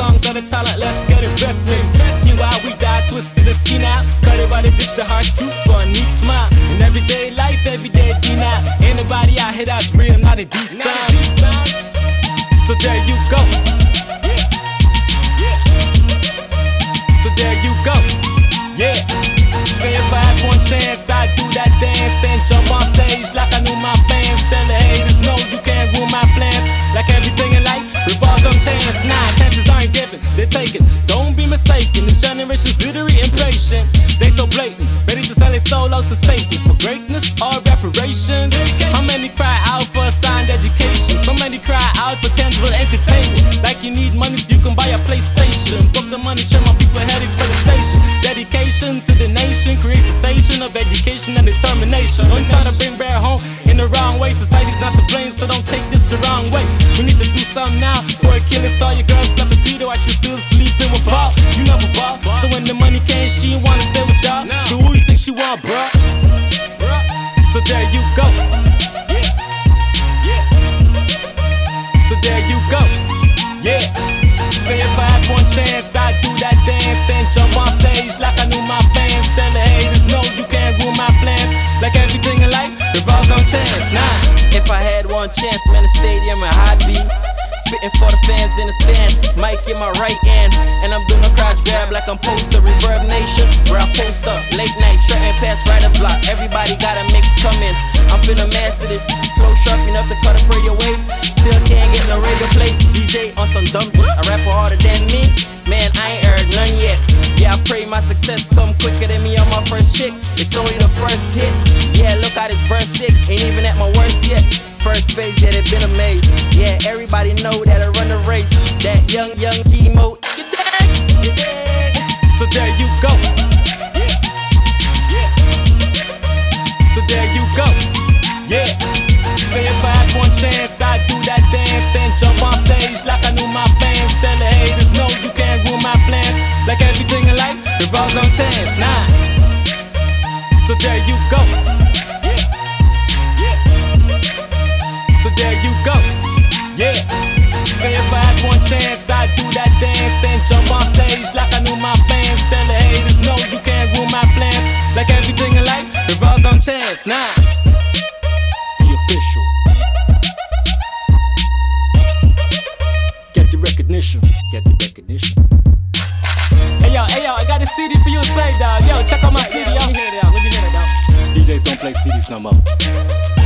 songs are the talent, let's get investments. See why we die twisted and see now. Cut it by the ditch, the harsh truth for a neat smile. In everyday life, everyday deny. Ain't nobody out here that's real, not in these times. So there you go. So there you go. Yeah. Say if I have one chance, I'd do that dance and jump on stage like I knew my fans. Tell the haters no, you can't ruin my plans. Like everything in life revolves on chance. Nah, chances aren't given, they're taken. Don't be mistaken, this generation's literally impatient. They so blatant, ready to sell their soul out to Satan for greatness or reparations. How many cry out for a signed education? So many cry out for tangible entertainment. Like you need money so you can buy a PlayStation. Fuck the money, turn my people headed for the station. Dedication to the nation creates a station of education and determination. Don't try to bring bread home in the wrong way. Society's not to blame, so don't take this the wrong way. We need to do something now for a killing. Saw your girl slept with Peter, I should still sleeping with Paul. You never bought, so when the money came, she ain't wanna stay with y'all. So who you think she want, bruh? So there you go. So there you go. Yeah. Say if I had one chance, I'd do that dance and jump on stage like I knew my fans. Tell the haters no, you can't ruin my plans. Like everything in life, revolves on chance. Nah, if I had one chance, man, the stadium a heartbeat. Spitting for the fans in the stand, mic in my right hand, and I'm doing a crash grab like I'm poster. Reverb Nation, where I post up late night, strutting past rider block. Everybody got a mix coming. I'm finna master it, flow sharp enough to cut a prayer waist. Still can't get no radio play. DJ on some dumb, a rapper harder than me. Man, I ain't earned none yet. Yeah, I pray my success come quicker than me on my first chick. It's only the first hit. Yeah, look how this verse sick. Ain't even at my worst yet. First phase, yeah, they been amazed. Yeah, everybody know that I run the race. That young emo. So there you go. So there you go. Yeah. Say if I had one chance, I'd do that dance and jump on stage like I knew my fans. Tell the haters no, you can't ruin my plans. Like everything in life, revolves on chance. Nah. So there you go. So there you go. Yeah. Say if I had one chance, I'd do that dance and jump on stage like I knew my fans. Tell the haters no, you can't ruin my plans. Like everything in life, revolves on chance. Nah. The official. Get the recognition. Get the recognition. Hey yo, I got a CD for you to play, dog. Yo, check out my CD, yo. Let me hear it out. DJs don't play CDs no more.